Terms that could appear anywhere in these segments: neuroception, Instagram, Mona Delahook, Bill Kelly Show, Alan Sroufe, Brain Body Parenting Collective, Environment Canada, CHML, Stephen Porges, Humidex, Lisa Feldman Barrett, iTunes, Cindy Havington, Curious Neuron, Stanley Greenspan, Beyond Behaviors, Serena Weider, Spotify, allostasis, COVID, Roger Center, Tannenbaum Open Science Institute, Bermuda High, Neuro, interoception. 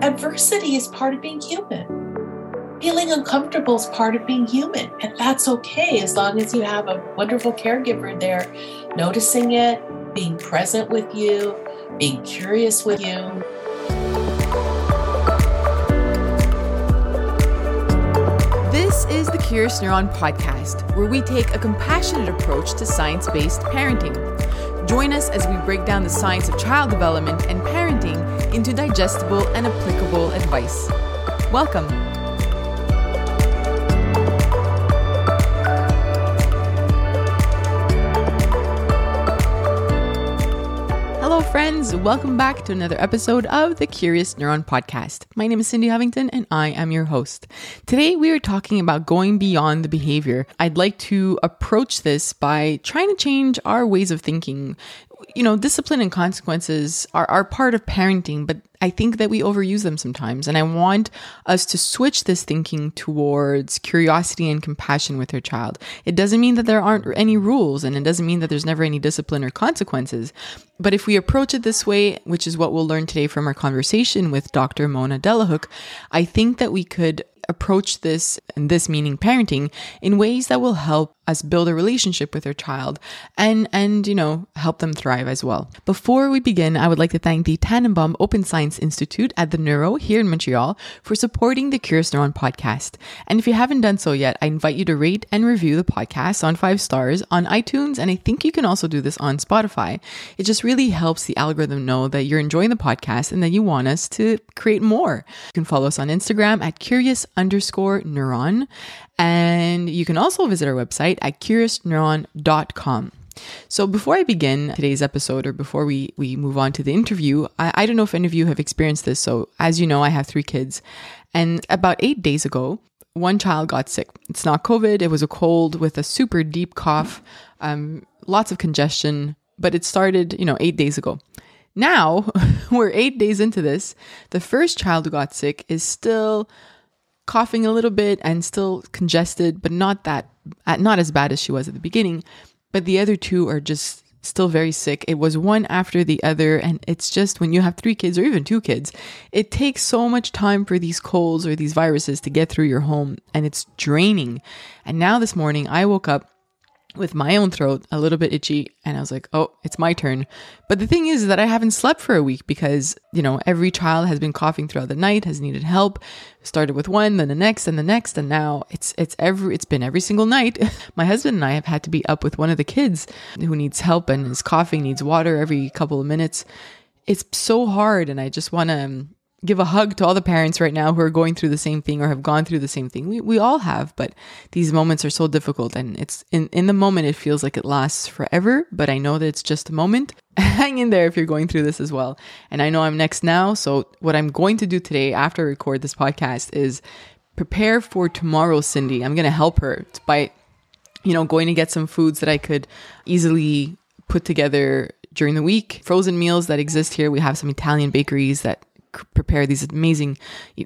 Adversity is part of being human. Feeling uncomfortable is part of being human, and that's okay as long as you have a wonderful caregiver there noticing it, being present with you, being curious with you. This is the Curious Neuron podcast, where we take a compassionate approach to science-based parenting. Join us as we break down the science of child development and parenting into digestible and applicable advice. Welcome. Hello, friends. Welcome back to another episode of the Curious Neuron podcast. My name is Cindy Havington, and I am your host. Today, we are talking about going beyond the behavior. I'd like to approach this by trying to change our ways of thinking. You know, discipline and consequences are part of parenting, but I think that we overuse them sometimes. And I want us to switch this thinking towards curiosity and compassion with our child. It doesn't mean that there aren't any rules, and it doesn't mean that there's never any discipline or consequences. But if we approach it this way, which is what we'll learn today from our conversation with Dr. Mona Delahook, I think that we could approach this, and this meaning parenting, in ways that will help us build a relationship with our child and you know, help them thrive as well. Before we begin, I would like to thank the Tannenbaum Open Science Institute at the Neuro here in Montreal for supporting the Curious Neuron podcast. And if you haven't done so yet, I invite you to rate and review the podcast on 5 stars on iTunes, and I think you can also do this on Spotify. It just really helps the algorithm know that you're enjoying the podcast and that you want us to create more. You can follow us on Instagram at curious_neuron. And you can also visit our website at curiousneuron.com. So before I begin today's episode, or before we move on to the interview, I don't know if any of you have experienced this. So as you know, I have 3 kids, and about 8 days ago, one child got sick. It's not COVID. It was a cold with a super deep cough, lots of congestion, but it started, 8 days ago. Now we're 8 days into this. The first child who got sick is still coughing a little bit and still congested, but not as bad as she was at the beginning. But the other 2 are just still very sick. It was one after the other. And it's just, when you have 3 kids or even 2 kids, it takes so much time for these colds or these viruses to get through your home, and it's draining. And now this morning I woke up with my own throat a little bit itchy, and I was like, oh, it's my turn. But the thing is that I haven't slept for a week because, every child has been coughing throughout the night, has needed help. Started with one, then the next, and the next, and now it's been every single night. My husband and I have had to be up with one of the kids who needs help and is coughing, needs water every couple of minutes. It's so hard, and I just want to give a hug to all the parents right now who are going through the same thing or have gone through the same thing. We all have, but these moments are so difficult, and it's in the moment it feels like it lasts forever, but I know that it's just a moment. Hang in there if you're going through this as well. And I know I'm next now, so what I'm going to do today after I record this podcast is prepare for tomorrow, Cindy. I'm going to help her by, going to get some foods that I could easily put together during the week. Frozen meals that exist here. We have some Italian bakeries that prepare these amazing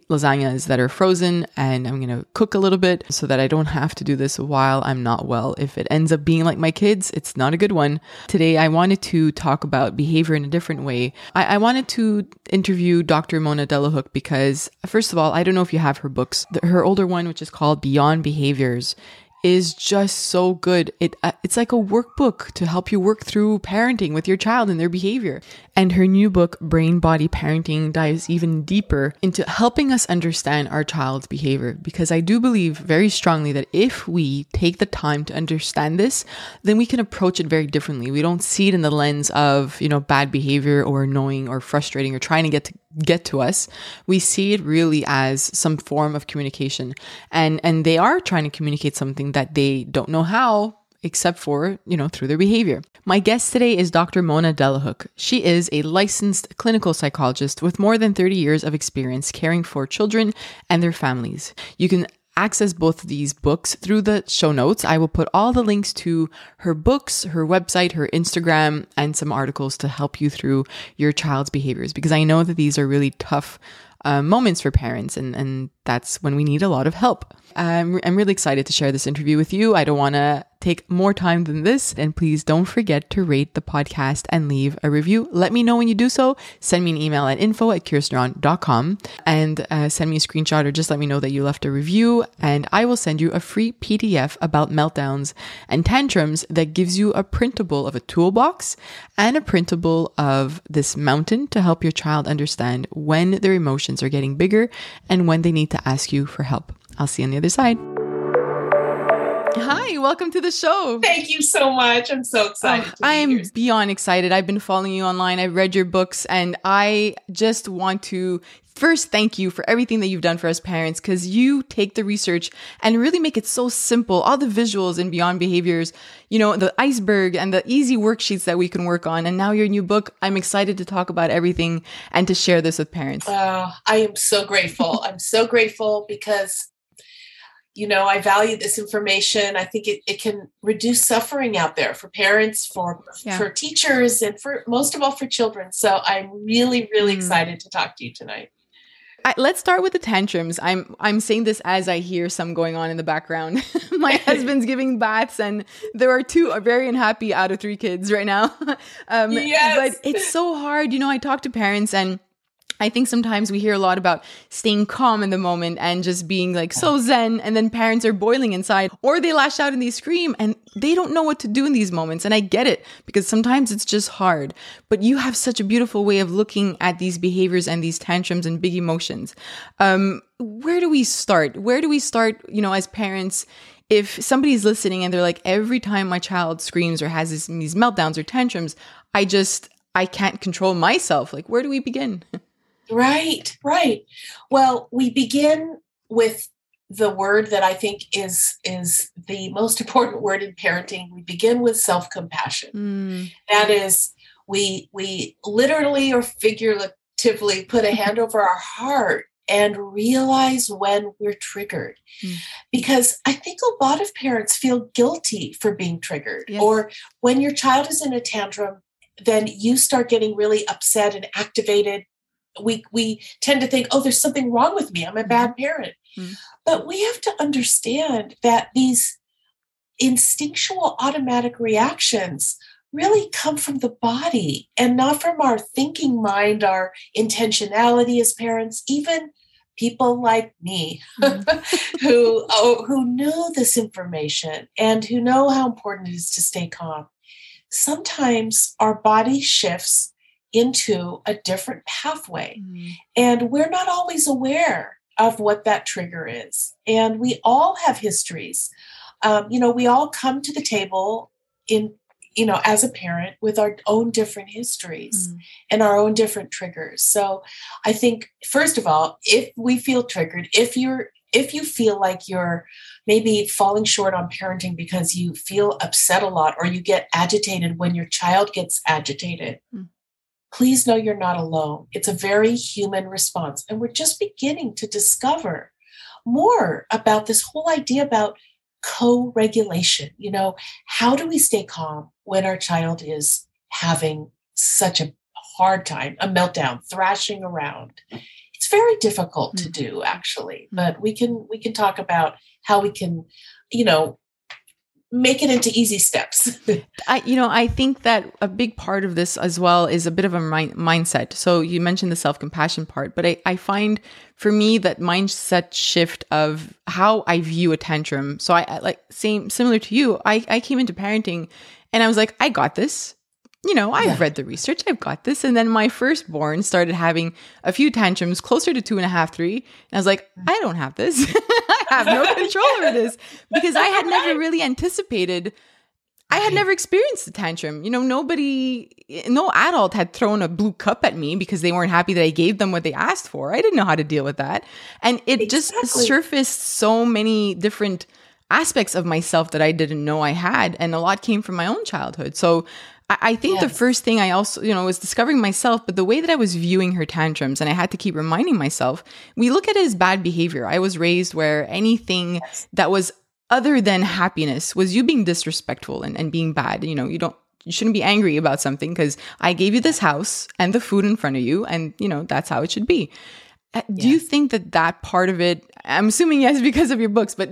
lasagnas that are frozen, and I'm going to cook a little bit so that I don't have to do this while I'm not well. If it ends up being like my kids, it's not a good one. Today, I wanted to talk about behavior in a different way. I wanted to interview Dr. Mona Delahook because, first of all, I don't know if you have her books. Her older one, which is called Beyond Behaviors, is just so good. It's like a workbook to help you work through parenting with your child and their behavior. And her new book, Brain Body Parenting, dives even deeper into helping us understand our child's behavior, because I do believe very strongly that if we take the time to understand this, then we can approach it very differently. We don't see it in the lens of, bad behavior or annoying or frustrating or trying to get to us. We see it really as some form of communication, and they are trying to communicate something that they don't know how, except for, through their behavior. My guest today is Dr. Mona Delahook. She is a licensed clinical psychologist with more than 30 years of experience caring for children and their families. You can access both of these books through the show notes. I will put all the links to her books, her website, her Instagram, and some articles to help you through your child's behaviors, because I know that these are really tough moments for parents, and that's when we need a lot of help. I'm really excited to share this interview with you. I don't want to take more time than this. And please don't forget to rate the podcast and leave a review. Let me know when you do so. Send me an email at info@curiousneuron.com and send me a screenshot or just let me know that you left a review. And I will send you a free PDF about meltdowns and tantrums that gives you a printable of a toolbox and a printable of this mountain to help your child understand when their emotions are getting bigger and when they need to ask you for help. I'll see you on the other side. Hi, welcome to the show. Thank you so much. I'm so excited. I am beyond excited. I've been following you online. I've read your books, and I just want to first thank you for everything that you've done for us parents, because you take the research and really make it so simple. All the visuals in Beyond Behaviors, you know, the iceberg and the easy worksheets that we can work on. And now your new book. I'm excited to talk about everything and to share this with parents. I am so grateful. I'm so grateful because you know, I value this information. I think it can reduce suffering out there for parents, for teachers, and for most of all for children. So I'm really, really excited to talk to you tonight. Let's start with the tantrums. I'm saying this as I hear some going on in the background. My husband's giving baths, and there are two very unhappy out of three kids right now. Yes. But it's so hard. You know, I talk to parents, and I think sometimes we hear a lot about staying calm in the moment and just being like so zen, and then parents are boiling inside or they lash out and they scream and they don't know what to do in these moments. And I get it, because sometimes it's just hard, but you have such a beautiful way of looking at these behaviors and these tantrums and big emotions. Where do we start? You know, as parents, if somebody's listening and they're like, every time my child screams or has these meltdowns or tantrums, I can't control myself. Like, where do we begin? Right. Well, we begin with the word that I think is the most important word in parenting. We begin with self-compassion. That is, we literally or figuratively put a hand over our heart and realize when we're triggered. Because I think a lot of parents feel guilty for being triggered. Yes. Or when your child is in a tantrum, then you start getting really upset and activated. We tend to think, there's something wrong with me. I'm a bad parent. But we have to understand that these instinctual automatic reactions really come from the body and not from our thinking mind, our intentionality as parents, even people like me who know this information and who know how important it is to stay calm. Sometimes our body shifts into a different pathway. And we're not always aware of what that trigger is. And we all have histories. You know, we all come to the table as a parent with our own different histories and our own different triggers. So I think, first of all, if we feel triggered, if you feel like you're maybe falling short on parenting because you feel upset a lot, or you get agitated when your child gets agitated, please know you're not alone. It's a very human response. And we're just beginning to discover more about this whole idea about co-regulation. You know, how do we stay calm when our child is having such a hard time, a meltdown, thrashing around? It's very difficult to do, actually, but we can talk about how we can, you know, make it into easy steps. I think that a big part of this as well is a bit of a mindset. So you mentioned the self-compassion part, but I find for me that mindset shift of how I view a tantrum. So I like similar to you, I came into parenting and I was like, I got this. You know, I've read the research, I've got this. And then my firstborn started having a few tantrums closer to 2.5, 3. And I was like, I don't have this. I have no control over this, because I had never really anticipated. I had never experienced a tantrum. You know, no adult had thrown a blue cup at me because they weren't happy that I gave them what they asked for. I didn't know how to deal with that. And it just surfaced so many different aspects of myself that I didn't know I had. And a lot came from my own childhood. So I think the first thing I also, you know, was discovering myself, but the way that I was viewing her tantrums, and I had to keep reminding myself, we look at it as bad behavior. I was raised where anything that was other than happiness was you being disrespectful and being bad. You know, you shouldn't be angry about something because I gave you this house and the food in front of you, and, you know, that's how it should be. Do you think that that part of it, I'm assuming yes, because of your books, but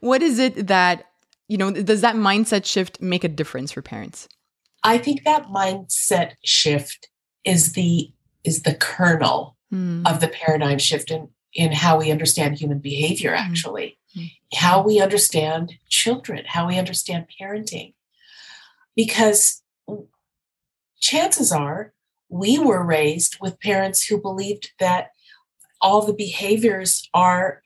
what is it that, you know, does that mindset shift make a difference for parents? I think that mindset shift is the kernel of the paradigm shift in how we understand human behavior, actually, how we understand children, how we understand parenting, because chances are we were raised with parents who believed that all the behaviors are,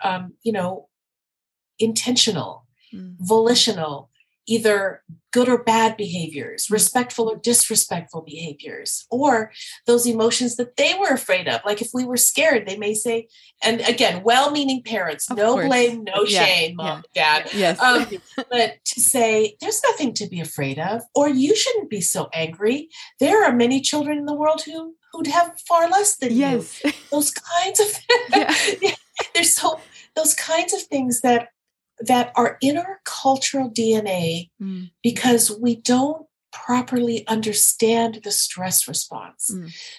intentional, volitional, either good or bad behaviors, respectful or disrespectful behaviors, or those emotions that they were afraid of. Like if we were scared, they may say, and again, well-meaning parents, blame, no shame, mom, dad. Yes. But to say, there's nothing to be afraid of, or you shouldn't be so angry. There are many children in the world who'd have far less than you. Those kinds of those kinds of things that are in our cultural DNA because we don't properly understand the stress response.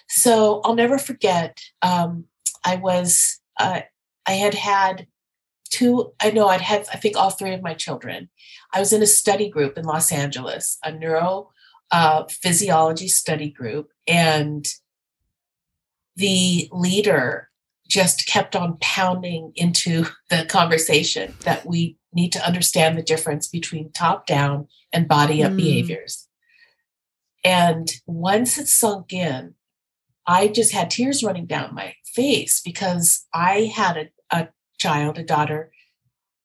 So I'll never forget. I think all three of my children. I was in a study group in Los Angeles, a neurophysiology study group, and the leader just kept on pounding into the conversation that we need to understand the difference between top-down and body-up behaviors. And once it sunk in, I just had tears running down my face because I had a daughter,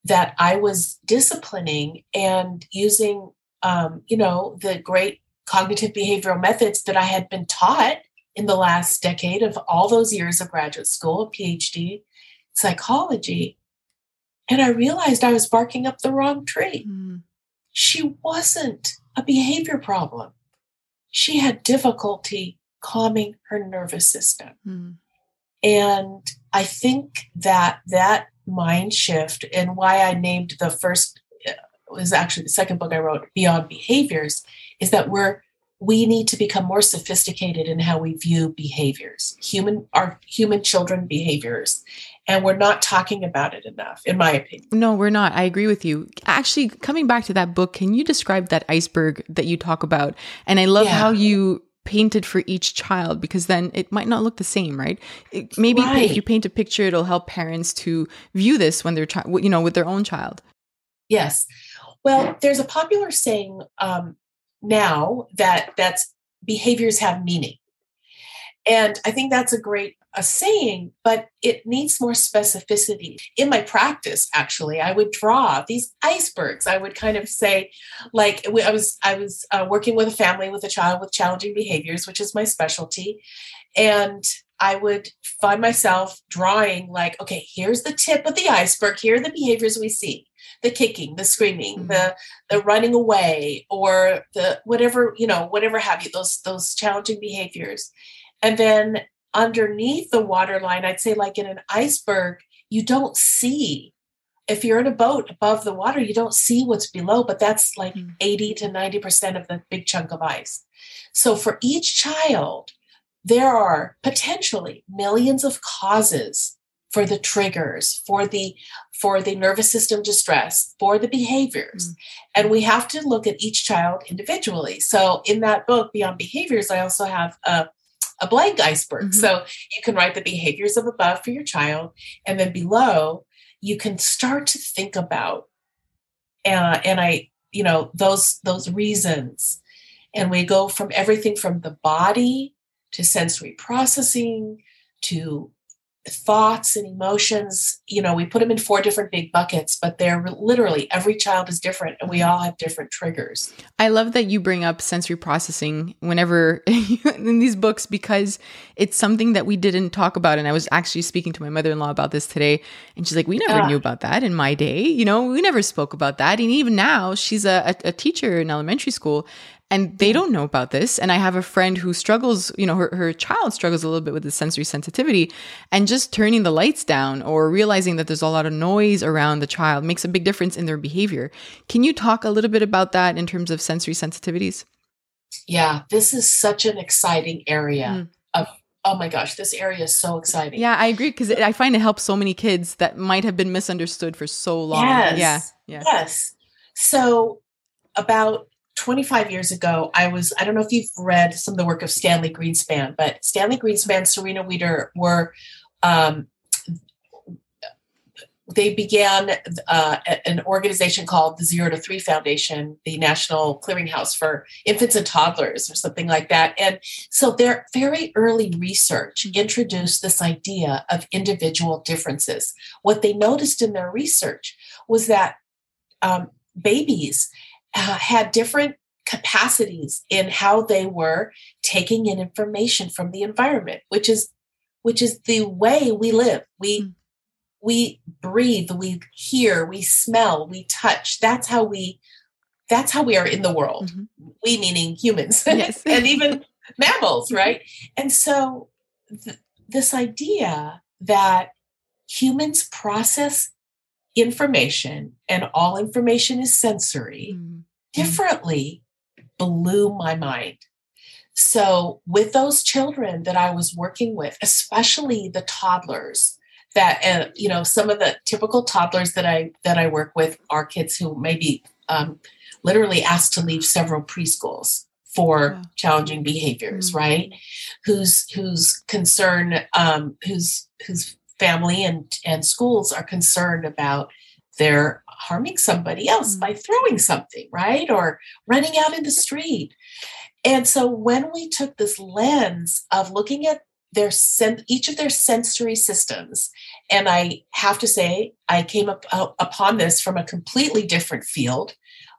that I was disciplining and using, the great cognitive behavioral methods that I had been taught in the last decade of all those years of graduate school, PhD, psychology. And I realized I was barking up the wrong tree. She wasn't a behavior problem. She had difficulty calming her nervous system. And I think that mind shift, and why I named the first, it was actually the second book I wrote, Beyond Behaviors, is that we need to become more sophisticated in how we view behaviors, our human children behaviors. And we're not talking about it enough, in my opinion. No, we're not. I agree with you. Actually, coming back to that book, can you describe that iceberg that you talk about? And I love how you painted for each child, because then it might not look the same, right? If you paint a picture, it'll help parents to view this when they're, with their own child. Yes. Well, there's a popular saying, now that's behaviors have meaning. And I think that's a great saying, but it needs more specificity. In my practice, actually, I would draw these icebergs. I would kind of say, like, I was working with a family with a child with challenging behaviors, which is my specialty. And I would find myself drawing like, okay, here's the tip of the iceberg. Here are the behaviors we see. The kicking, the screaming, the running away, or the whatever have you, those challenging behaviors. And then underneath the waterline, I'd say, like in an iceberg, you don't see, if you're in a boat above the water, you don't see what's below, but that's like 80 to 90% of the big chunk of ice. So for each child, there are potentially millions of causes for the triggers, for the nervous system distress, for the behaviors. And we have to look at each child individually. So in that book, Beyond Behaviors, I also have a blank iceberg. So you can write the behaviors of above for your child. And then below, you can start to think about, those reasons. And we go from everything from the body to sensory processing to thoughts and emotions. We put them in four different big buckets, but they're literally every child is different and we all have different triggers. I love that you bring up sensory processing whenever in these books, because it's something that we didn't talk about. And I was actually speaking to my mother-in-law about this today. And she's like, we never knew about that in my day. We never spoke about that. And even now she's a teacher in elementary school. And they don't know about this. And I have a friend who struggles, her child struggles a little bit with the sensory sensitivity, and just turning the lights down or realizing that there's a lot of noise around the child makes a big difference in their behavior. Can you talk a little bit about that in terms of sensory sensitivities? Yeah, this is such an exciting area of oh my gosh, this area is so exciting. Yeah, I agree, because I find it helps so many kids that might have been misunderstood for so long. Yes. Yeah. Yes. So about 25 years ago, I don't know if you've read some of the work of Stanley Greenspan, but Stanley Greenspan, Serena Weider were, they began an organization called the 0 to 3 Foundation, the National Clearinghouse for Infants and Toddlers or something like that. And so their very early research introduced this idea of individual differences. What they noticed in their research was that babies had different capacities in how they were taking in information from the environment, which is the way we live. We breathe, we hear, we smell, we touch. That's how we are in the world. Mm-hmm. We meaning humans, yes. And even mammals, right? And so this idea that humans process information, and all information is sensory, mm-hmm. differently, blew my mind. So with those children that I was working with, especially the toddlers, that, some of the typical toddlers that I work with are kids who may be literally asked to leave several preschools for challenging behaviors, mm-hmm. right? Whose concern, whose family and schools are concerned about their harming somebody else mm-hmm. by throwing something, right? Or running out in the street. And so when we took this lens of looking at each of their sensory systems, and I have to say, I came upon this from a completely different field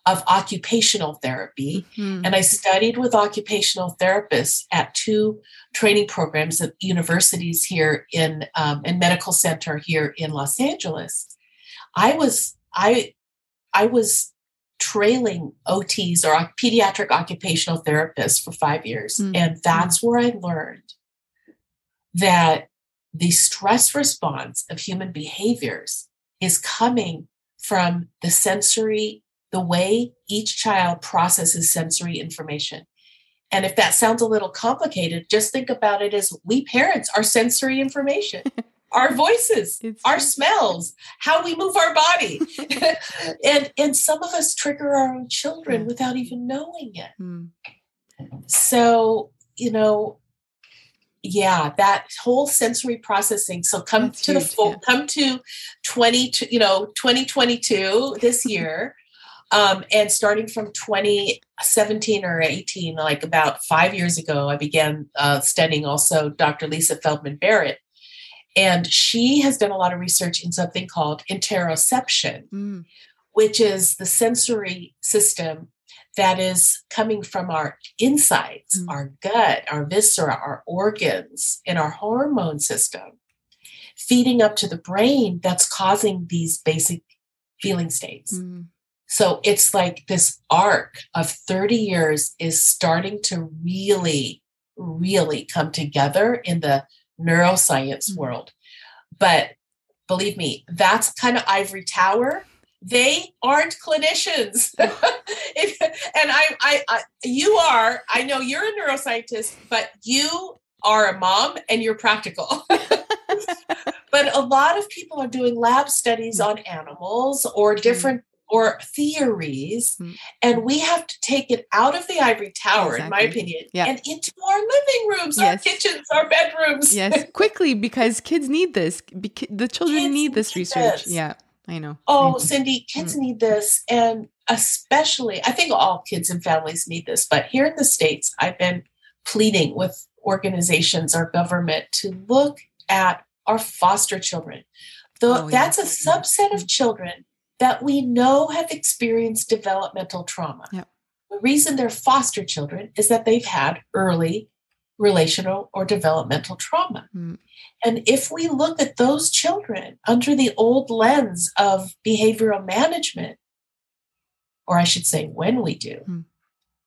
of occupational therapy. Mm-hmm. And I studied with occupational therapists at 2 training programs at universities here in and medical center here in Los Angeles. I was trailing OTs or pediatric occupational therapists for 5 years. Mm-hmm. And that's where I learned that the stress response of human behaviors is coming from the sensory, the way each child processes sensory information. And if that sounds a little complicated, just think about it as we parents are sensory information, our voices, our smells, how we move our body. And some of us trigger our own children without even knowing it. Mm. So, that whole sensory processing. So come to 2022 this year, and starting from 2017 or 18, like about 5 years ago, I began studying also Dr. Lisa Feldman Barrett, and she has done a lot of research in something called interoception, which is the sensory system that is coming from our insides, our gut, our viscera, our organs, and our hormone system, feeding up to the brain that's causing these basic feeling states. Mm. So it's like this arc of 30 years is starting to really, really come together in the neuroscience world. But believe me, that's kind of ivory tower. They aren't clinicians. You are, I know you're a neuroscientist, but you are a mom and you're practical. But a lot of people are doing lab studies on animals or different or theories. Mm-hmm. And we have to take it out of the ivory tower, in my opinion, and into our living rooms, our kitchens, our bedrooms. Yes, quickly, because kids need this. The children need this research. Yeah. I know. Oh, Cindy, kids need this. And especially, I think all kids and families need this. But here in the States, I've been pleading with organizations, our government, to look at our foster children. That's a subset of children that we know have experienced developmental trauma. Yep. The reason they're foster children is that they've had early relational or developmental trauma. Mm. And if we look at those children under the old lens of behavioral management, or I should say when we do,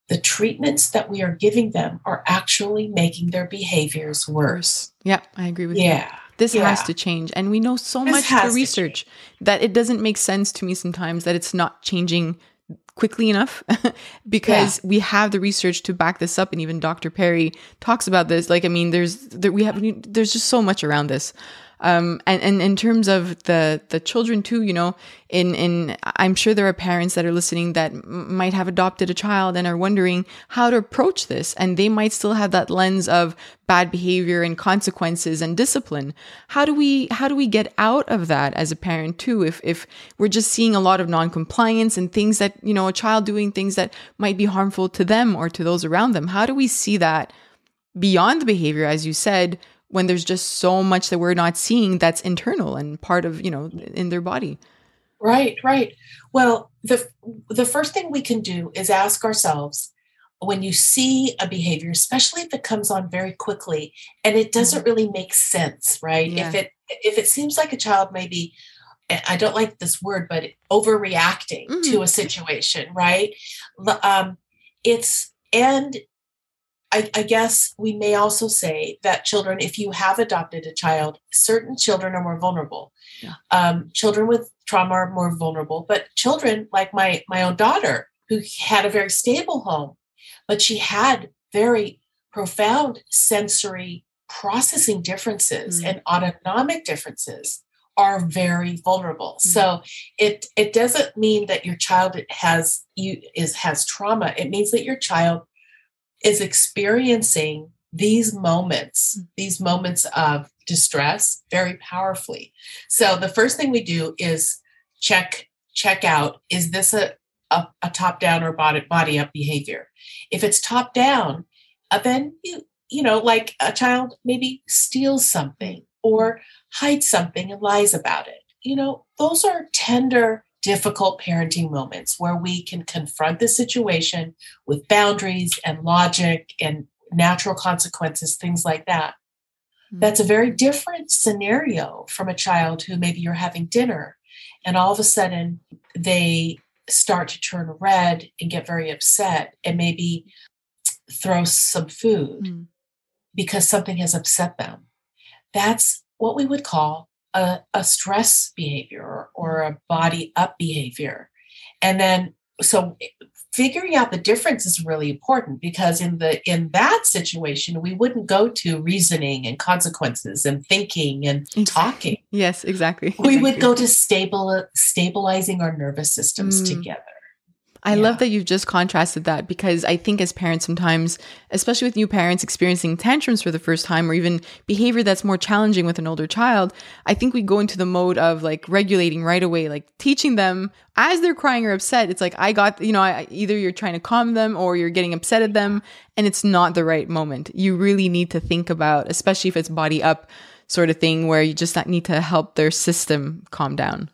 the treatments that we are giving them are actually making their behaviors worse. Yeah, I agree with you. Yeah. This has to change. And we know so much through research that it doesn't make sense to me sometimes that it's not changing quickly enough because we have the research to back this up. And even Dr. Perry talks about this. Like, I mean, there's just so much around this. And in terms of the children too, you know, I'm sure there are parents that are listening that might have adopted a child and are wondering how to approach this. And they might still have that lens of bad behavior and consequences and discipline. How do we get out of that as a parent too? If we're just seeing a lot of non-compliance and things that, you know, a child doing things that might be harmful to them or to those around them, how do we see that beyond the behavior, as you said, when there's just so much that we're not seeing that's internal and part of, you know, in their body? Right, right. Well, the first thing we can do is ask ourselves, when you see a behavior, especially if it comes on very quickly and it doesn't really make sense, right? Yeah. If it seems like a child maybe, I don't like this word, but overreacting to a situation, right? I guess we may also say that children, if you have adopted a child, certain children are more vulnerable. Yeah. Children with trauma are more vulnerable, but children like my own daughter, who had a very stable home, but she had very profound sensory processing differences and autonomic differences, are very vulnerable. So it doesn't mean that your child has trauma. It means that your child is experiencing these moments of distress very powerfully. So the first thing we do is check out, is this a top-down or body-up behavior? If it's top-down, then, you know, like a child maybe steals something or hides something and lies about it. You know, those are tender, difficult parenting moments where we can confront the situation with boundaries and logic and natural consequences, things like that. That's a very different scenario from a child who maybe you're having dinner and all of a sudden they start to turn red and get very upset and maybe throw some food because something has upset them. That's what we would call a stress behavior or a body up behavior. And then, so figuring out the difference is really important, because in that situation, we wouldn't go to reasoning and consequences and thinking and talking. Yes, exactly. We would go to stabilizing our nervous systems together. I love that you've just contrasted that, because I think as parents sometimes, especially with new parents experiencing tantrums for the first time, or even behavior that's more challenging with an older child, I think we go into the mode of like regulating right away, like teaching them as they're crying or upset. It's like, either you're trying to calm them or you're getting upset at them, and it's not the right moment. You really need to think about, especially if it's body up sort of thing, where you just need to help their system calm down.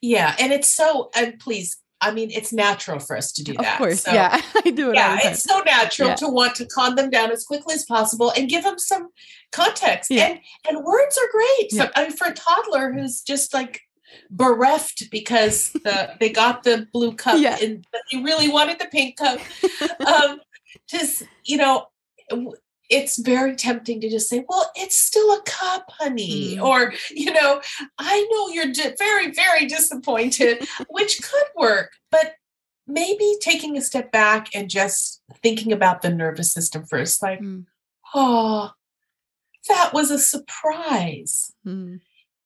Yeah. And it's so, and please, I mean, it's natural for us to do that. Of course, so, yeah, I do it. Yeah, it's so natural to want to calm them down as quickly as possible and give them some context. Yeah. And words are great. So, I mean, for a toddler who's just like bereft because they got the blue cup and they really wanted the pink cup, just, you know, it's very tempting to just say, well, it's still a cup, honey. Or, you know, I know you're very, very disappointed, which could work, but maybe taking a step back and just thinking about the nervous system first, like, oh, that was a surprise. When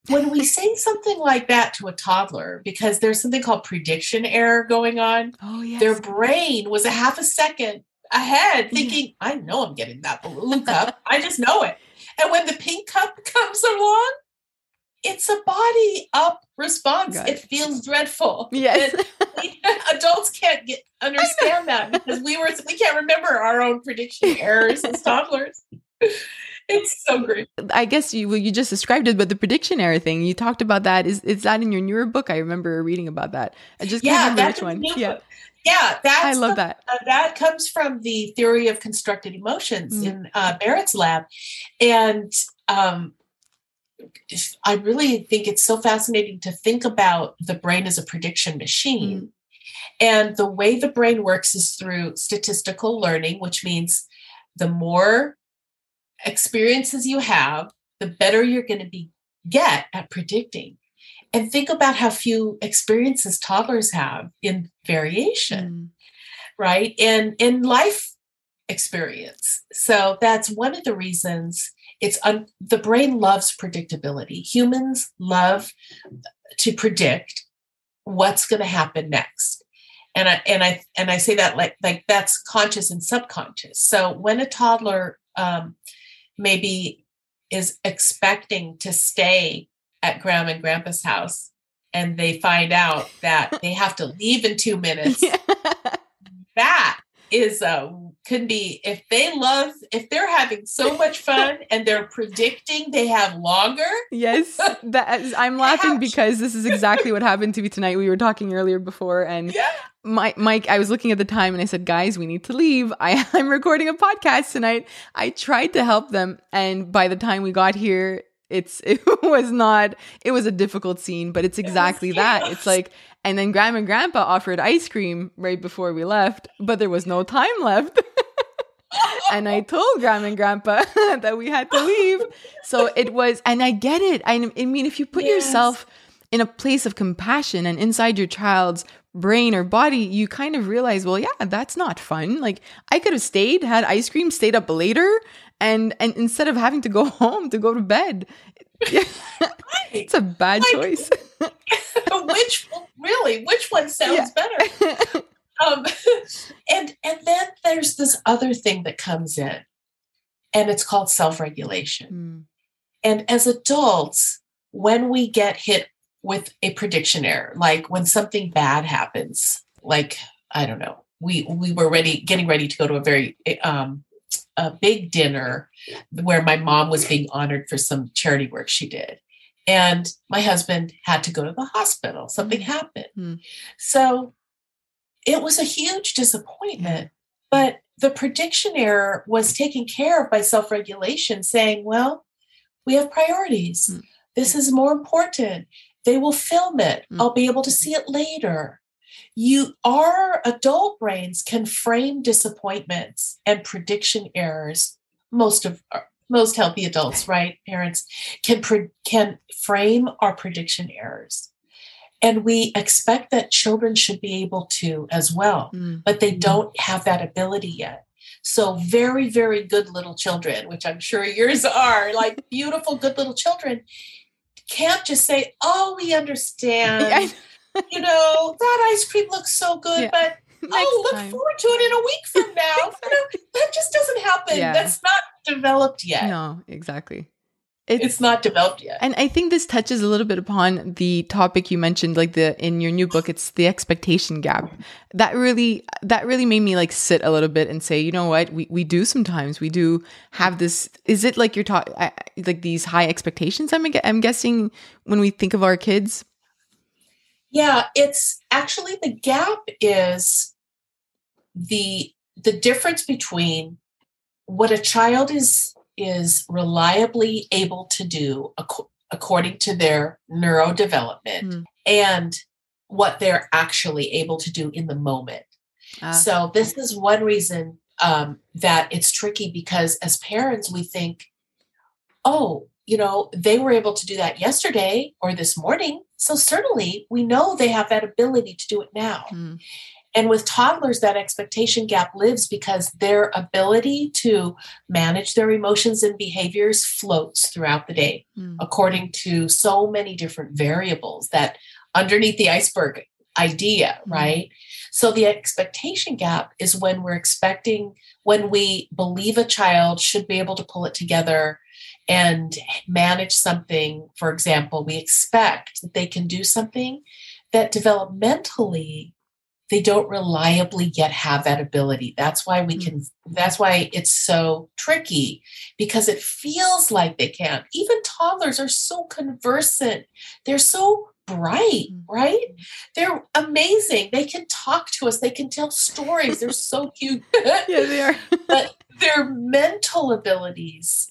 we say something like that to a toddler, because there's something called prediction error going on, their brain was a half a second ahead thinking, I know I'm getting that blue cup. I just know it. And when the pink cup comes along, it's a body up response. It feels dreadful. Yes. Adults can't understand that, because we can't remember our own prediction errors as toddlers. It's so great. I guess you just described it, but the prediction error thing, you talked about that. Is that in your newer book? I remember reading about that. I just can't remember which one. Yeah, that's I love that. That comes from the theory of constructed emotions in Barrett's lab. And I really think it's so fascinating to think about the brain as a prediction machine. And the way the brain works is through statistical learning, which means the more experiences you have, the better you're going to get at predicting. And think about how few experiences toddlers have in variation, right? And in life experience. So that's one of the reasons it's the brain loves predictability. Humans love to predict what's going to happen next. And I say that like that's conscious and subconscious. So when a toddler maybe is expecting to stay at Grandma and Grandpa's house, and they find out that they have to leave in 2 minutes, that is could be if they're having so much fun and they're predicting they have longer. Yes, I'm laughing because this is exactly what happened to me tonight. We were talking earlier before, and Mike, I was looking at the time and I said, guys, we need to leave. I'm recording a podcast tonight. I tried to help them, and by the time we got here, it was a difficult scene, but it's exactly that. It's like, and then Grandma and Grandpa offered ice cream right before we left, but there was no time left. And I told Grandma and Grandpa that we had to leave. So it was, and I get it. I mean, if you put yourself in a place of compassion and inside your child's brain or body, you kind of realize, well, yeah, that's not fun. Like I could have stayed, had ice cream, stayed up later. And instead of having to go home to go to bed, it's a bad choice. Which one sounds better? And then there's this other thing that comes in, and it's called self-regulation. And as adults, when we get hit with a prediction error, like when something bad happens, like, I don't know, we were getting ready to go to a very, a big dinner where my mom was being honored for some charity work she did. And my husband had to go to the hospital. Something happened. So it was a huge disappointment, but the prediction error was taken care of by self-regulation, saying, well, we have priorities. This is more important. They will film it. I'll be able to see it later. Our adult brains can frame disappointments and prediction errors. Most healthy adults, right? Parents can frame our prediction errors. And we expect that children should be able to as well, but they don't have that ability yet. So very, very good little children, which I'm sure yours are, like beautiful, good little children, can't just say, oh, we understand. Yeah, you know, that ice cream looks so good, but look forward to it in a week from now. You know, that just doesn't happen. Yeah. That's not developed yet. No, exactly. It's not developed yet. And I think this touches a little bit upon the topic you mentioned, like in your new book, it's the expectation gap. That really made me like sit a little bit and say, you know what, we do sometimes, we do have this, is it like like these high expectations, I'm guessing, when we think of our kids? Yeah, it's actually, the gap is the difference between what a child is reliably able to do according to their neurodevelopment and what they're actually able to do in the moment. So this is one reason that it's tricky, because as parents, we think, oh, you know, they were able to do that yesterday or this morning, so certainly we know they have that ability to do it now. And with toddlers, that expectation gap lives because their ability to manage their emotions and behaviors floats throughout the day, according to so many different variables, that underneath the iceberg idea, right? So the expectation gap is when we believe a child should be able to pull it together and manage something. For example, we expect that they can do something that developmentally they don't reliably yet have that ability. That's why that's why it's so tricky, because it feels like they can. Even toddlers are so conversant. They're so bright, right? They're amazing. They can talk to us. They can tell stories. They're so cute. Yeah, they are. But their mental abilities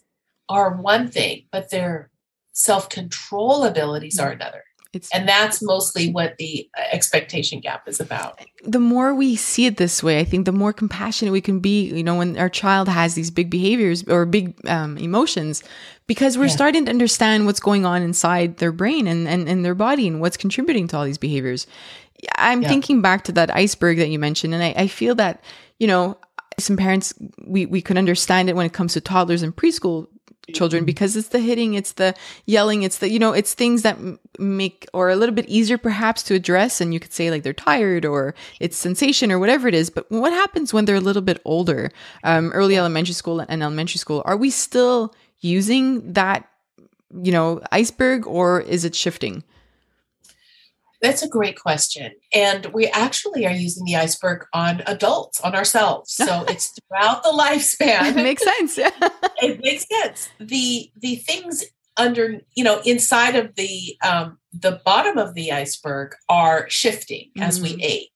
are one thing, but their self-control abilities are another. And that's mostly what the expectation gap is about. The more we see it this way, I think the more compassionate we can be, you know, when our child has these big behaviors or big emotions, because we're starting to understand what's going on inside their brain and their body and what's contributing to all these behaviors. I'm thinking back to that iceberg that you mentioned. And I feel that, you know, some parents, we could understand it when it comes to toddlers and preschool children, because it's the hitting, it's the yelling, it's the, you know, it's things that make, or a little bit easier perhaps to address. And you could say like they're tired or it's sensation or whatever it is. But what happens when they're a little bit older, early elementary school and elementary school? Are we still using that, you know, iceberg, or is it shifting? That's a great question. And we actually are using the iceberg on adults, on ourselves. So it's throughout the lifespan. It makes sense. It makes sense. The things under, you know, inside of the bottom of the iceberg are shifting as we age.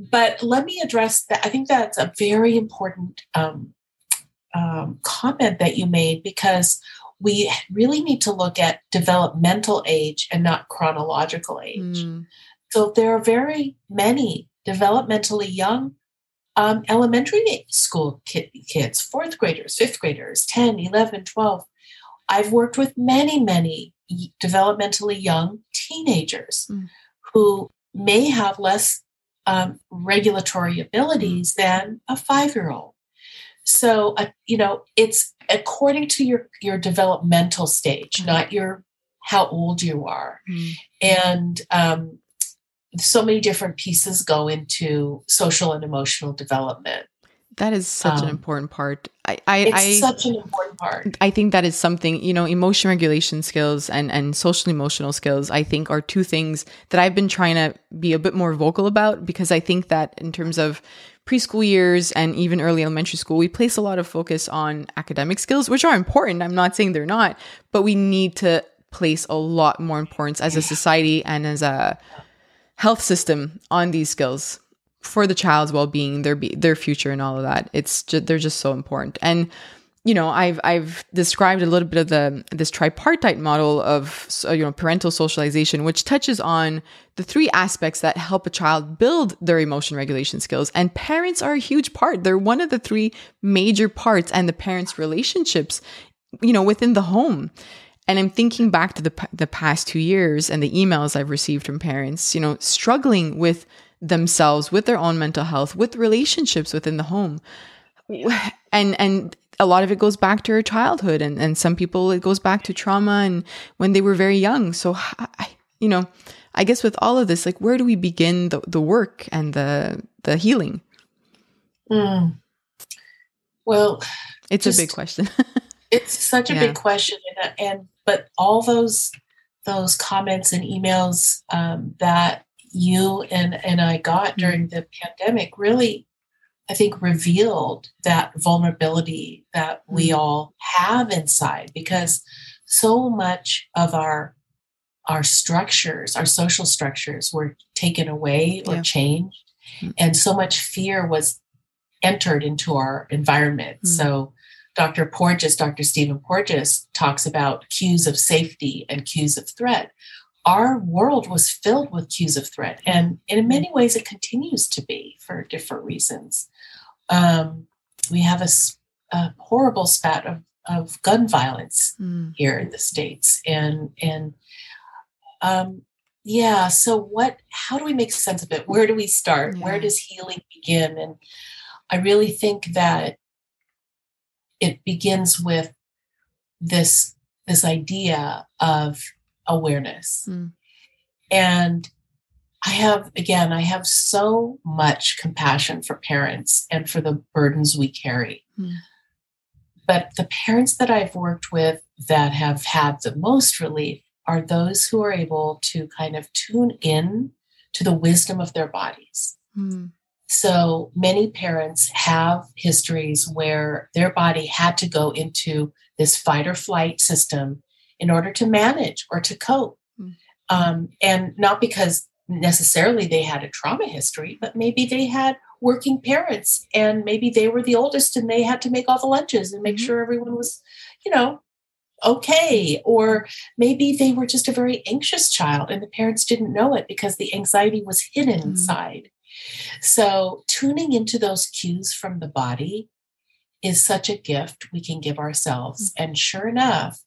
But let me address that. I think that's a very important comment that you made, because we really need to look at developmental age and not chronological age. So there are very many developmentally young elementary school kids, fourth graders, fifth graders, 10, 11, 12. I've worked with many, many developmentally young teenagers who may have less regulatory abilities than a 5-year-old. So, you know, it's according to your developmental stage, not your, how old you are. And so many different pieces go into social and emotional development. That is such an important part. It's such an important part. I think that is something, you know, emotion regulation skills and social emotional skills, I think, are two things that I've been trying to be a bit more vocal about, because I think that in terms of preschool years and even early elementary school, we place a lot of focus on academic skills, which are important. I'm not saying they're not, but we need to place a lot more importance as a society and as a health system on these skills for the child's well-being, their future, and all of that. They're just so important. And you know, I've described a little bit of this tripartite model of, you know, parental socialization, which touches on the three aspects that help a child build their emotion regulation skills. And parents are a huge part. They're one of the three major parts, and the parents' relationships, you know, within the home. And I'm thinking back to the past 2 years and the emails I've received from parents, you know, struggling with themselves, with their own mental health, with relationships within the home. And a lot of it goes back to her childhood, and some people, it goes back to trauma and when they were very young. So, you know, I guess with all of this, like, where do we begin the work and the healing? Well, it's a big question. It's such a big question. But all those comments and emails that you and I got during the pandemic really, I think, revealed that vulnerability that we all have inside, because so much of our structures, our social structures, were taken away or changed. And so much fear was entered into our environment. So Dr. Stephen Porges talks about cues of safety and cues of threat. Our world was filled with cues of threat, and in many ways it continues to be for different reasons. We have a horrible spat of gun violence here in the States, and so what? How do we make sense of it? Where do we start? Yeah. Where does healing begin? And I really think that it begins with this idea of awareness. And I have so much compassion for parents and for the burdens we carry. But the parents that I've worked with that have had the most relief are those who are able to kind of tune in to the wisdom of their bodies. So many parents have histories where their body had to go into this fight or flight system in order to manage or to cope. And not because necessarily they had a trauma history, but maybe they had working parents, and maybe they were the oldest and they had to make all the lunches and make sure everyone was, you know, okay, or maybe they were just a very anxious child and the parents didn't know it because the anxiety was hidden inside. So tuning into those cues from the body is such a gift we can give ourselves. And sure enough,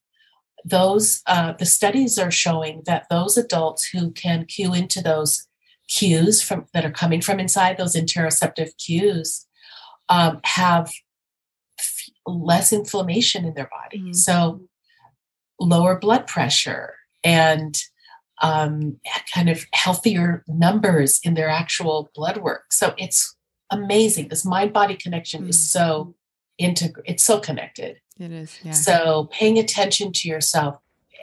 those the studies are showing that those adults who can cue into those cues from that are coming from inside, those interoceptive cues, have less inflammation in their body. So lower blood pressure and kind of healthier numbers in their actual blood work. So it's amazing. This mind-body connection is so it's so connected. It is. Yeah. So paying attention to yourself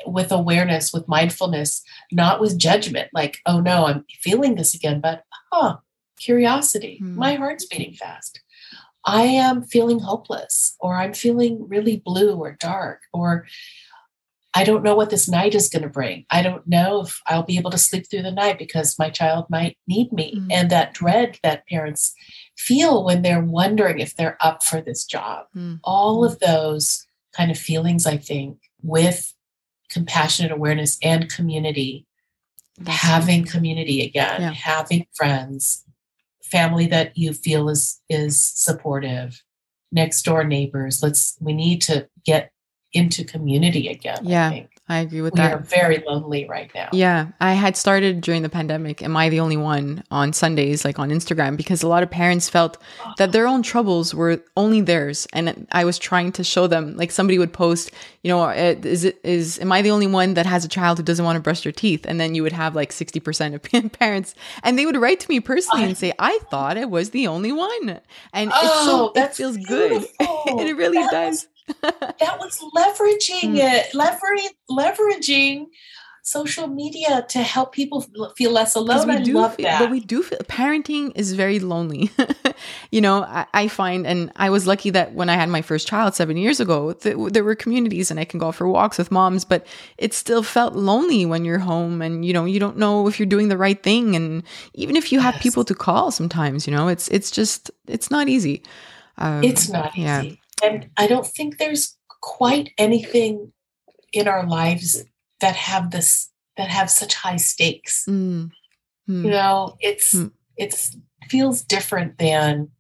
with awareness, with mindfulness, not with judgment, like, oh no, I'm feeling this again, but curiosity. My heart's beating fast. I am feeling hopeless, or I'm feeling really blue or dark, or I don't know what this night is going to bring. I don't know if I'll be able to sleep through the night because my child might need me. And that dread that parents feel when they're wondering if they're up for this job, all of those kind of feelings, I think, with compassionate awareness and community, having community again, having friends, family that you feel is supportive, next door neighbors. We need to get into community again. Yeah, I agree with that. We are very lonely right now. Yeah. I had started during the pandemic, Am I the Only One on Sundays, like on Instagram, because a lot of parents felt that their own troubles were only theirs. And I was trying to show them, like somebody would post, you know, am I the only one that has a child who doesn't want to brush their teeth? And then you would have like 60% of parents, and they would write to me personally and say, I thought I was the only one. And it feels beautiful. Good. And it really does. That was leveraging it, leveraging social media to help people feel less alone. But we do feel parenting is very lonely. You know, I find, and I was lucky that when I had my first child 7 years ago, there were communities and I can go for walks with moms, but it still felt lonely when you're home and, you know, you don't know if you're doing the right thing. And even if you have people to call sometimes, you know, it's not easy. It's not easy. And I don't think there's quite anything in our lives that have such high stakes. You know, it feels different than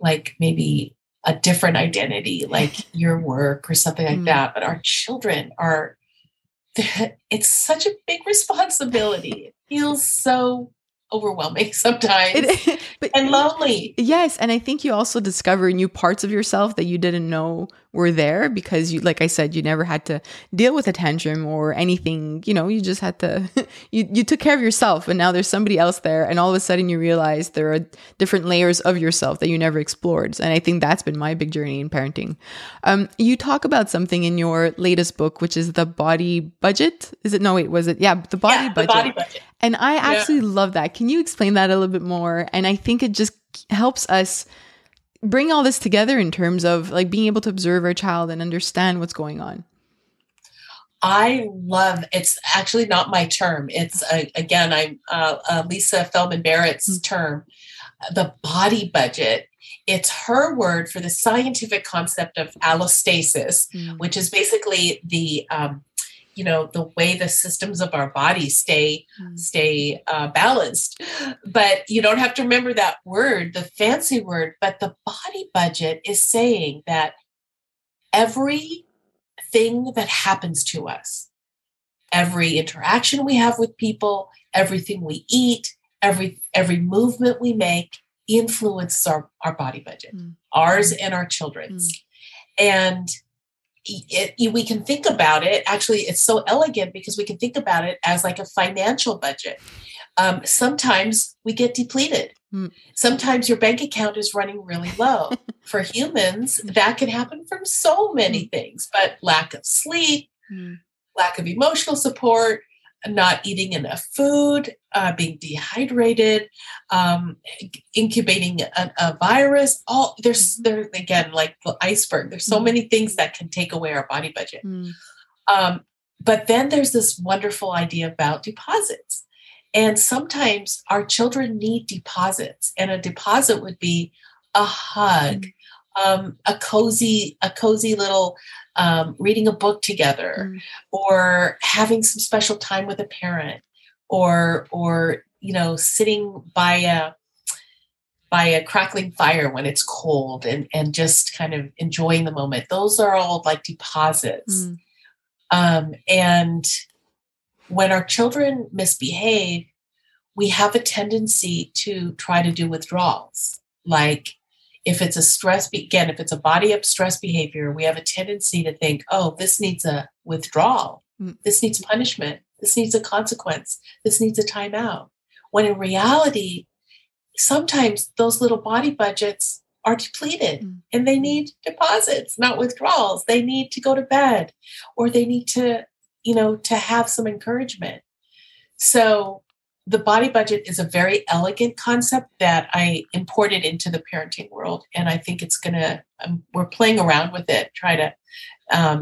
like maybe a different identity, like your work or something like that. But our children it's such a big responsibility. It feels so overwhelming sometimes and lonely. Yes. And I think you also discover new parts of yourself that you didn't know were there because you, like I said, you never had to deal with a tantrum or anything, you know, you just had to, you took care of yourself, and now there's somebody else there. And all of a sudden you realize there are different layers of yourself that you never explored. And I think that's been my big journey in parenting. You talk about something in your latest book, which is the body budget. The body budget. And I absolutely love that. Can you explain that a little bit more? And I think it just helps us bring all this together in terms of like being able to observe our child and understand what's going on. I love, it's actually not my term. It's I'm Lisa Feldman Barrett's term, the body budget. It's her word for the scientific concept of allostasis, which is basically the, you know, the way the systems of our body stay balanced. But you don't have to remember that word, the fancy word, but the body budget is saying that everything that happens to us, every interaction we have with people, everything we eat, every movement we make influences our body budget, ours and our children's. And we can think about it. Actually, it's so elegant because we can think about it as like a financial budget. Sometimes we get depleted. Sometimes your bank account is running really low. For humans, that can happen from so many things, but lack of sleep, lack of emotional support, not eating enough food, being dehydrated, incubating a virus. There's again, like the iceberg. There's so many things that can take away our body budget. But then there's this wonderful idea about deposits. And sometimes our children need deposits, and a deposit would be a hug, a cozy little reading a book together, mm-hmm. or having some special time with a parent, or you know, sitting by a crackling fire when it's cold and just kind of enjoying the moment. Those are all like deposits. Mm. And when our children misbehave, we have a tendency to try to do withdrawals. Like if it's a body-up stress behavior, we have a tendency to think, oh, this needs a withdrawal. Mm. This needs punishment. This needs a consequence. This needs a timeout. When in reality, sometimes those little body budgets are depleted and they need deposits, not withdrawals. They need to go to bed, or they need to, you know, to have some encouragement. So the body budget is a very elegant concept that I imported into the parenting world. And I think it's we're playing around with it, try to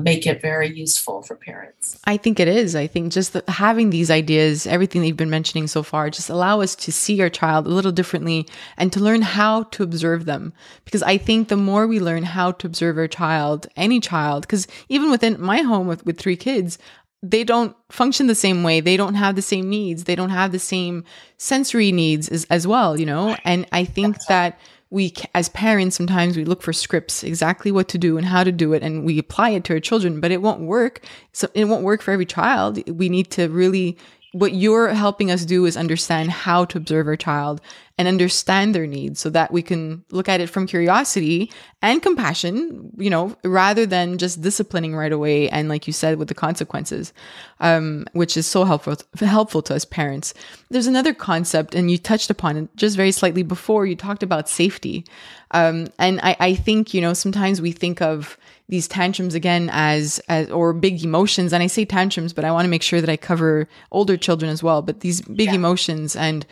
make it very useful for parents. I think it is. I think just having these ideas, everything that you've been mentioning so far, just allow us to see our child a little differently and to learn how to observe them. Because I think the more we learn how to observe our child, any child, because even within my home with three kids, they don't function the same way. They don't have the same needs. They don't have the same sensory needs as well, you know? And I think that we, as parents, sometimes we look for scripts, exactly what to do and how to do it. And we apply it to our children, but it won't work. So it won't work for every child. We need to really, what you're helping us do is understand how to observe our child and understand their needs so that we can look at it from curiosity and compassion, you know, rather than just disciplining right away. And like you said, with the consequences, which is so helpful to us parents. There's another concept, and you touched upon it just very slightly before. You talked about safety. And I think, you know, sometimes we think of these tantrums again as or big emotions. And I say tantrums, but I want to make sure that I cover older children as well. But these big emotions, and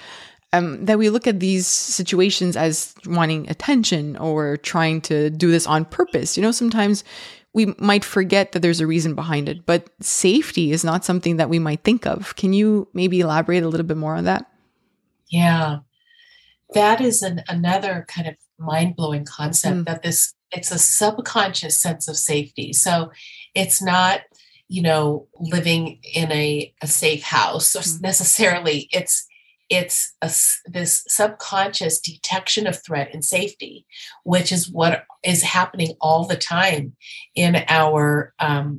that we look at these situations as wanting attention or trying to do this on purpose. You know, sometimes we might forget that there's a reason behind it, but safety is not something that we might think of. Can you maybe elaborate a little bit more on that? Yeah, that is another kind of mind-blowing concept, that it's a subconscious sense of safety. So it's not, you know, living in a safe house necessarily. It's this subconscious detection of threat and safety, which is what is happening all the time in our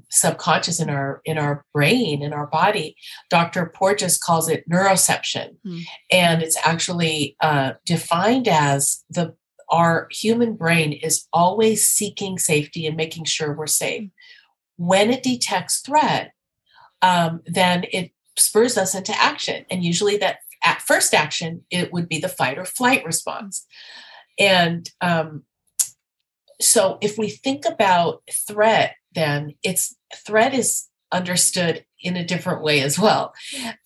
subconscious, in our brain, in our body. Dr. Porges calls it neuroception, and it's actually defined as our human brain is always seeking safety and making sure we're safe. When it detects threat, then it spurs us into action, and usually that. At first action, it would be the fight or flight response. And so if we think about threat, then threat is understood in a different way as well.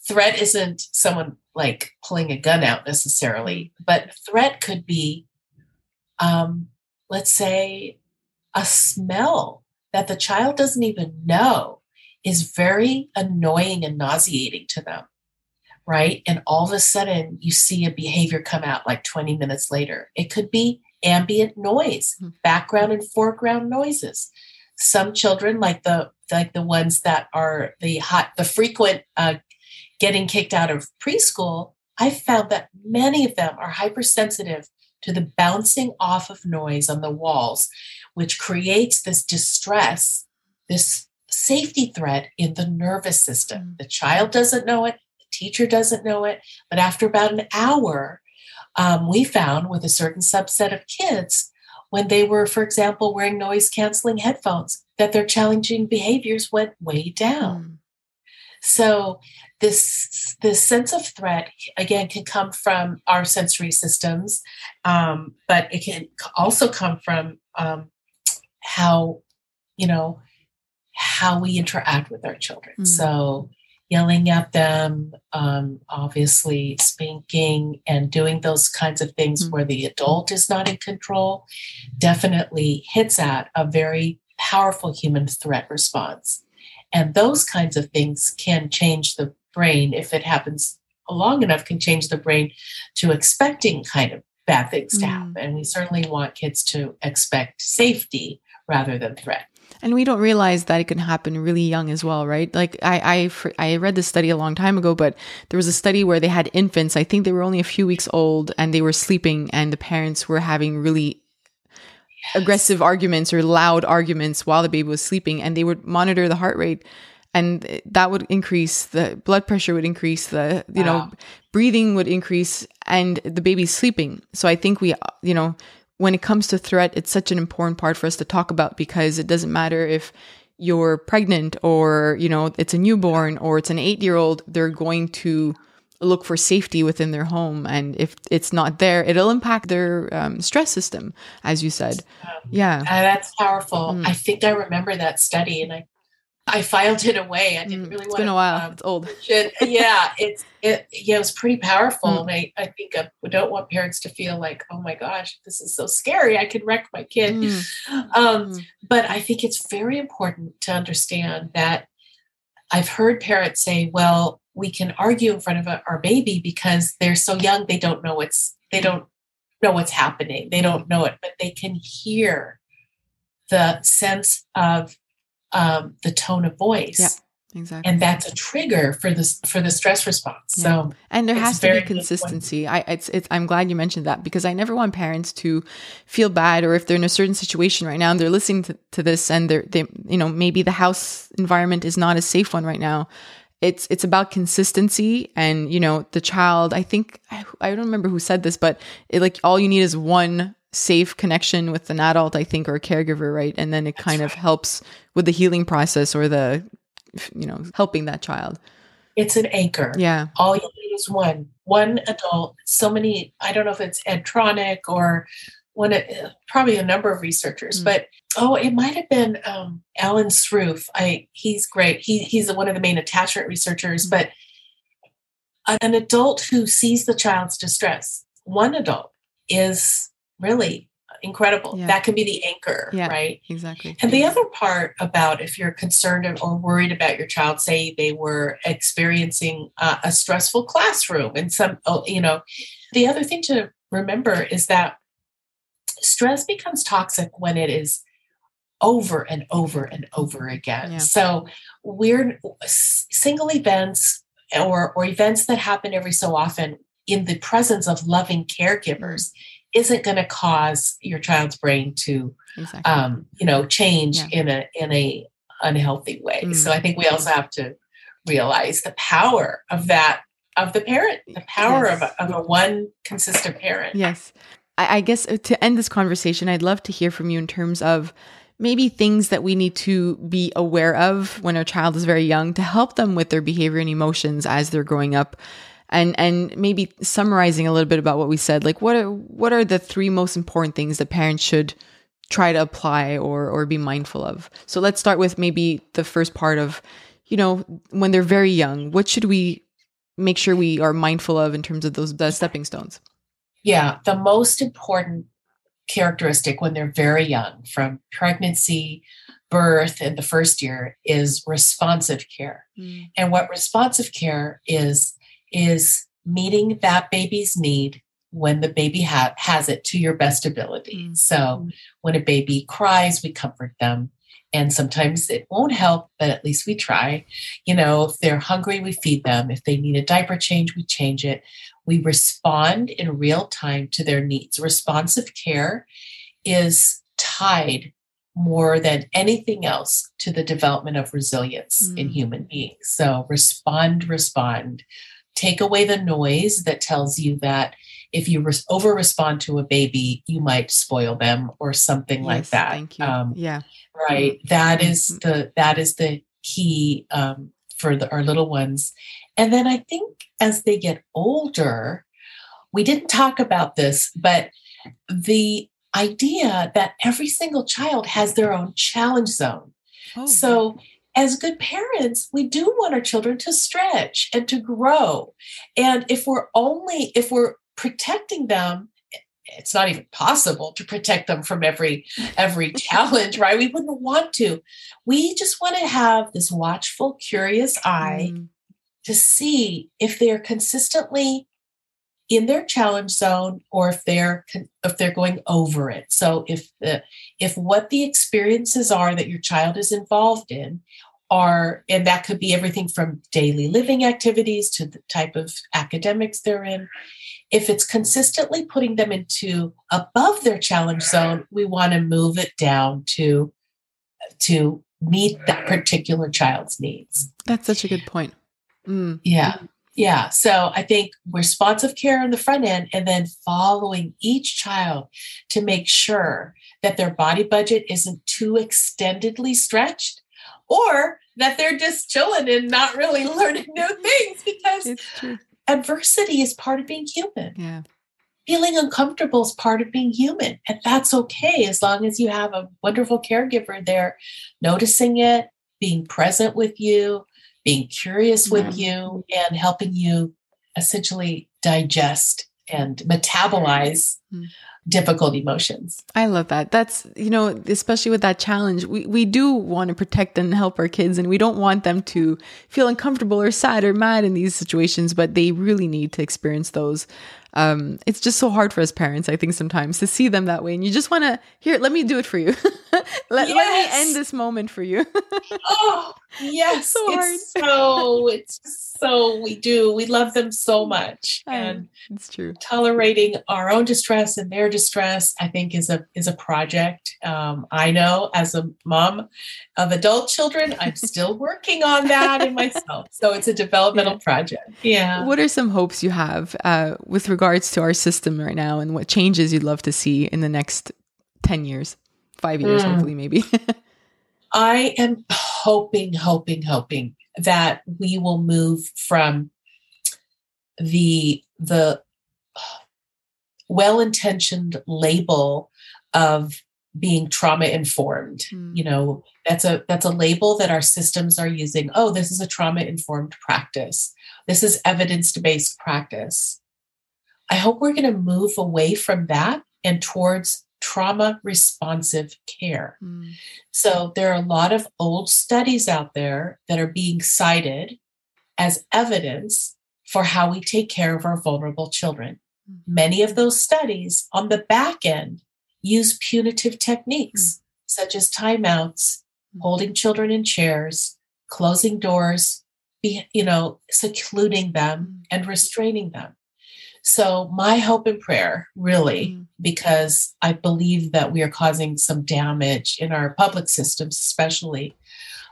Threat isn't someone like pulling a gun out necessarily, but threat could be, let's say, a smell that the child doesn't even know is very annoying and nauseating to them. Right? And all of a sudden you see a behavior come out like 20 minutes later. It could be ambient noise, background and foreground noises. Some children, like the ones that are the frequent getting kicked out of preschool, I found that many of them are hypersensitive to the bouncing off of noise on the walls, which creates this distress, this safety threat in the nervous system. The child doesn't know it. Teacher doesn't know it, but after about an hour, we found with a certain subset of kids, when they were, for example, wearing noise-canceling headphones, that their challenging behaviors went way down. So this sense of threat, again, can come from our sensory systems, but it can also come from how we interact with our children. So yelling at them, obviously spanking and doing those kinds of things where the adult is not in control, definitely hits at a very powerful human threat response. And those kinds of things can change the brain, if it happens long enough, can change the brain to expecting kind of bad things to happen. We certainly want kids to expect safety rather than threat. And we don't realize that it can happen really young as well, right? Like I read this study a long time ago, but there was a study where they had infants. I think they were only a few weeks old and they were sleeping and the parents were having really aggressive arguments or loud arguments while the baby was sleeping, and they would monitor the heart rate, and that would increase, the blood pressure would increase, the, you know, breathing would increase, and the baby's sleeping. So I think we, you know, when it comes to threat, it's such an important part for us to talk about, because it doesn't matter if you're pregnant or, you know, it's a newborn or it's an 8-year-old, they're going to look for safety within their home. And if it's not there, it'll impact their stress system, as you said. That's powerful. I think I remember that study and I filed it away. I didn't really want to. It's been a while. It's old. It was pretty powerful. And I think we don't want parents to feel like, oh my gosh, this is so scary, I could wreck my kid. But I think it's very important to understand that I've heard parents say, well, we can argue in front of our baby because they're so young, they don't know what's happening. They don't know it, but they can hear the sense of the tone of voice. Yeah, exactly. And that's a trigger for the stress response. Yeah. So, and there has to be consistency. I'm glad you mentioned that, because I never want parents to feel bad, or if they're in a certain situation right now and they're listening to this and they maybe the house environment is not a safe one right now. It's about consistency, and, you know, the child, I think, I don't remember who said this, but all you need is one safe connection with an adult, I think, or a caregiver, right? And then it kind of helps with the healing process or the, you know, helping that child. It's an anchor. Yeah. All you need is one adult. So many, I don't know if it's Edtronic or probably a number of researchers, but it might have been Alan Sroufe. He's great. He's one of the main attachment researchers, but an adult who sees the child's distress, one adult, is really incredible. Yeah. That can be the anchor, right? Exactly. And the other part about, if you're concerned or worried about your child, say they were experiencing a stressful classroom, and the other thing to remember is that stress becomes toxic when it is over and over and over again. Yeah. So we're single events or events that happen every so often in the presence of loving caregivers isn't going to cause your child's brain to, change in a unhealthy way. So I think we also have to realize the power of that, of the parent, the power of a one consistent parent. Yes. I guess to end this conversation, I'd love to hear from you in terms of maybe things that we need to be aware of when our child is very young to help them with their behavior and emotions as they're growing up, and maybe summarizing a little bit about what we said, like what are the three most important things that parents should try to apply or be mindful of? So let's start with maybe the first part of, you know, when they're very young, what should we make sure we are mindful of in terms of the stepping stones? Yeah, the most important characteristic when they're very young, from pregnancy, birth, and the first year, is responsive care. And what responsive care is meeting that baby's need when the baby has it to your best ability. So when a baby cries, we comfort them. And sometimes it won't help, but at least we try. You know, if they're hungry, we feed them. If they need a diaper change, we change it. We respond in real time to their needs. Responsive care is tied more than anything else to the development of resilience in human beings. So respond. Take away the noise that tells you that if you over-respond to a baby, you might spoil them or something like that. Thank you. Right. That is the key for our little ones. And then I think as they get older, we didn't talk about this, but the idea that every single child has their own challenge zone. Oh. So as good parents, we do want our children to stretch and to grow. And if we're protecting them, it's not even possible to protect them from every challenge, right? We wouldn't want to. We just want to have this watchful, curious eye to see if they're consistently in their challenge zone or if they're going over it. So if what the experiences are that your child is involved in are, and that could be everything from daily living activities to the type of academics they're in, if it's consistently putting them into above their challenge zone, we want to move it down to meet that particular child's needs. That's such a good point. Mm. Yeah. Yeah. So I think responsive care on the front end, and then following each child to make sure that their body budget isn't too extendedly stretched, or that they're just chilling and not really learning new things, because adversity is part of being human. Yeah. Feeling uncomfortable is part of being human. And that's okay, as long as you have a wonderful caregiver there, noticing it, being present with you, being curious with you, and helping you essentially digest and metabolize difficult emotions. I love that. That's, especially with that challenge, we do want to protect and help our kids, and we don't want them to feel uncomfortable or sad or mad in these situations, but they really need to experience those. It's just so hard for us parents, I think, sometimes to see them that way. And you just want to, here, let me do it for you. Let me end this moment for you. Oh, yes. It's so hard. We love them so much. And it's true. Tolerating our own distress and their distress, I think, is a project. I know, as a mom of adult children, I'm still working on that in myself. So it's a developmental project. Yeah. What are some hopes you have with regards to our system right now, and what changes you'd love to see in the next 10 years, 5 years, hopefully, maybe? I am hoping that we will move from the well-intentioned label of being trauma-informed. Mm. That's a label that our systems are using. Oh, this is a trauma-informed practice. This is evidence-based practice. I hope we're going to move away from that and towards trauma responsive care. Mm. So there are a lot of old studies out there that are being cited as evidence for how we take care of our vulnerable children. Mm. Many of those studies on the back end use punitive techniques such as timeouts, holding children in chairs, closing doors, secluding them and restraining them. So my hope and prayer, really, because I believe that we are causing some damage in our public systems, especially,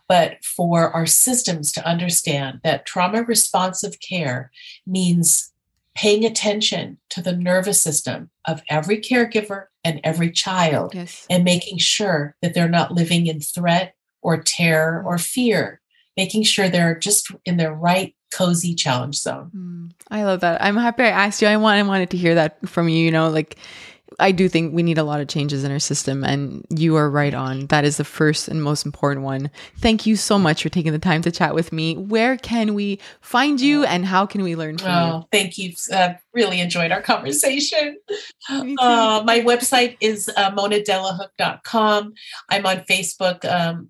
but for our systems to understand that trauma responsive care means paying attention to the nervous system of every caregiver and every child, and making sure that they're not living in threat or terror or fear, making sure they're just in their right cozy challenge zone. I love that. I'm happy I asked you. I wanted to hear that from you. I do think we need a lot of changes in our system, and you are right on. That is the first and most important one. Thank you so much for taking the time to chat with me. Where can we find you, and how can we learn from you? Thank you. Really enjoyed our conversation. My website is monadelahook.com. I'm on Facebook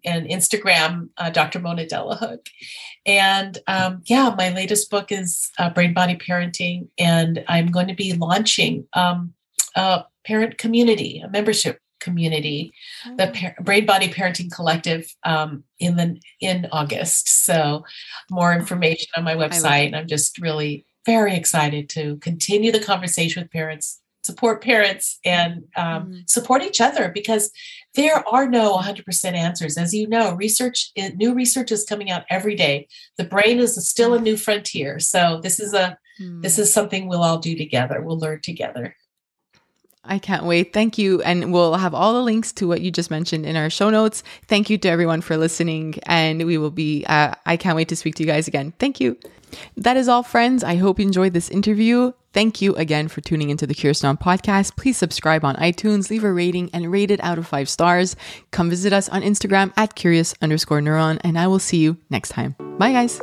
and Instagram, Dr. Mona Delahook. And my latest book is Brain Body Parenting, and I'm going to be launching a parent community, a membership community, the Brain Body Parenting Collective, in August. So more information on my website. And I'm just really very excited to continue the conversation with parents, support parents, and support each other, because there are no 100% answers. As you know, new research is coming out every day. The brain is still a new frontier. So this is something we'll all do together. We'll learn together. I can't wait. Thank you. And we'll have all the links to what you just mentioned in our show notes. Thank you to everyone for listening. And we will be, I can't wait to speak to you guys again. Thank you. That is all, friends. I hope you enjoyed this interview. Thank you again for tuning into the Curious Neuron podcast. Please subscribe on iTunes, leave a rating, and rate it out of 5 stars. Come visit us on Instagram at Curious_Neuron, and I will see you next time. Bye, guys.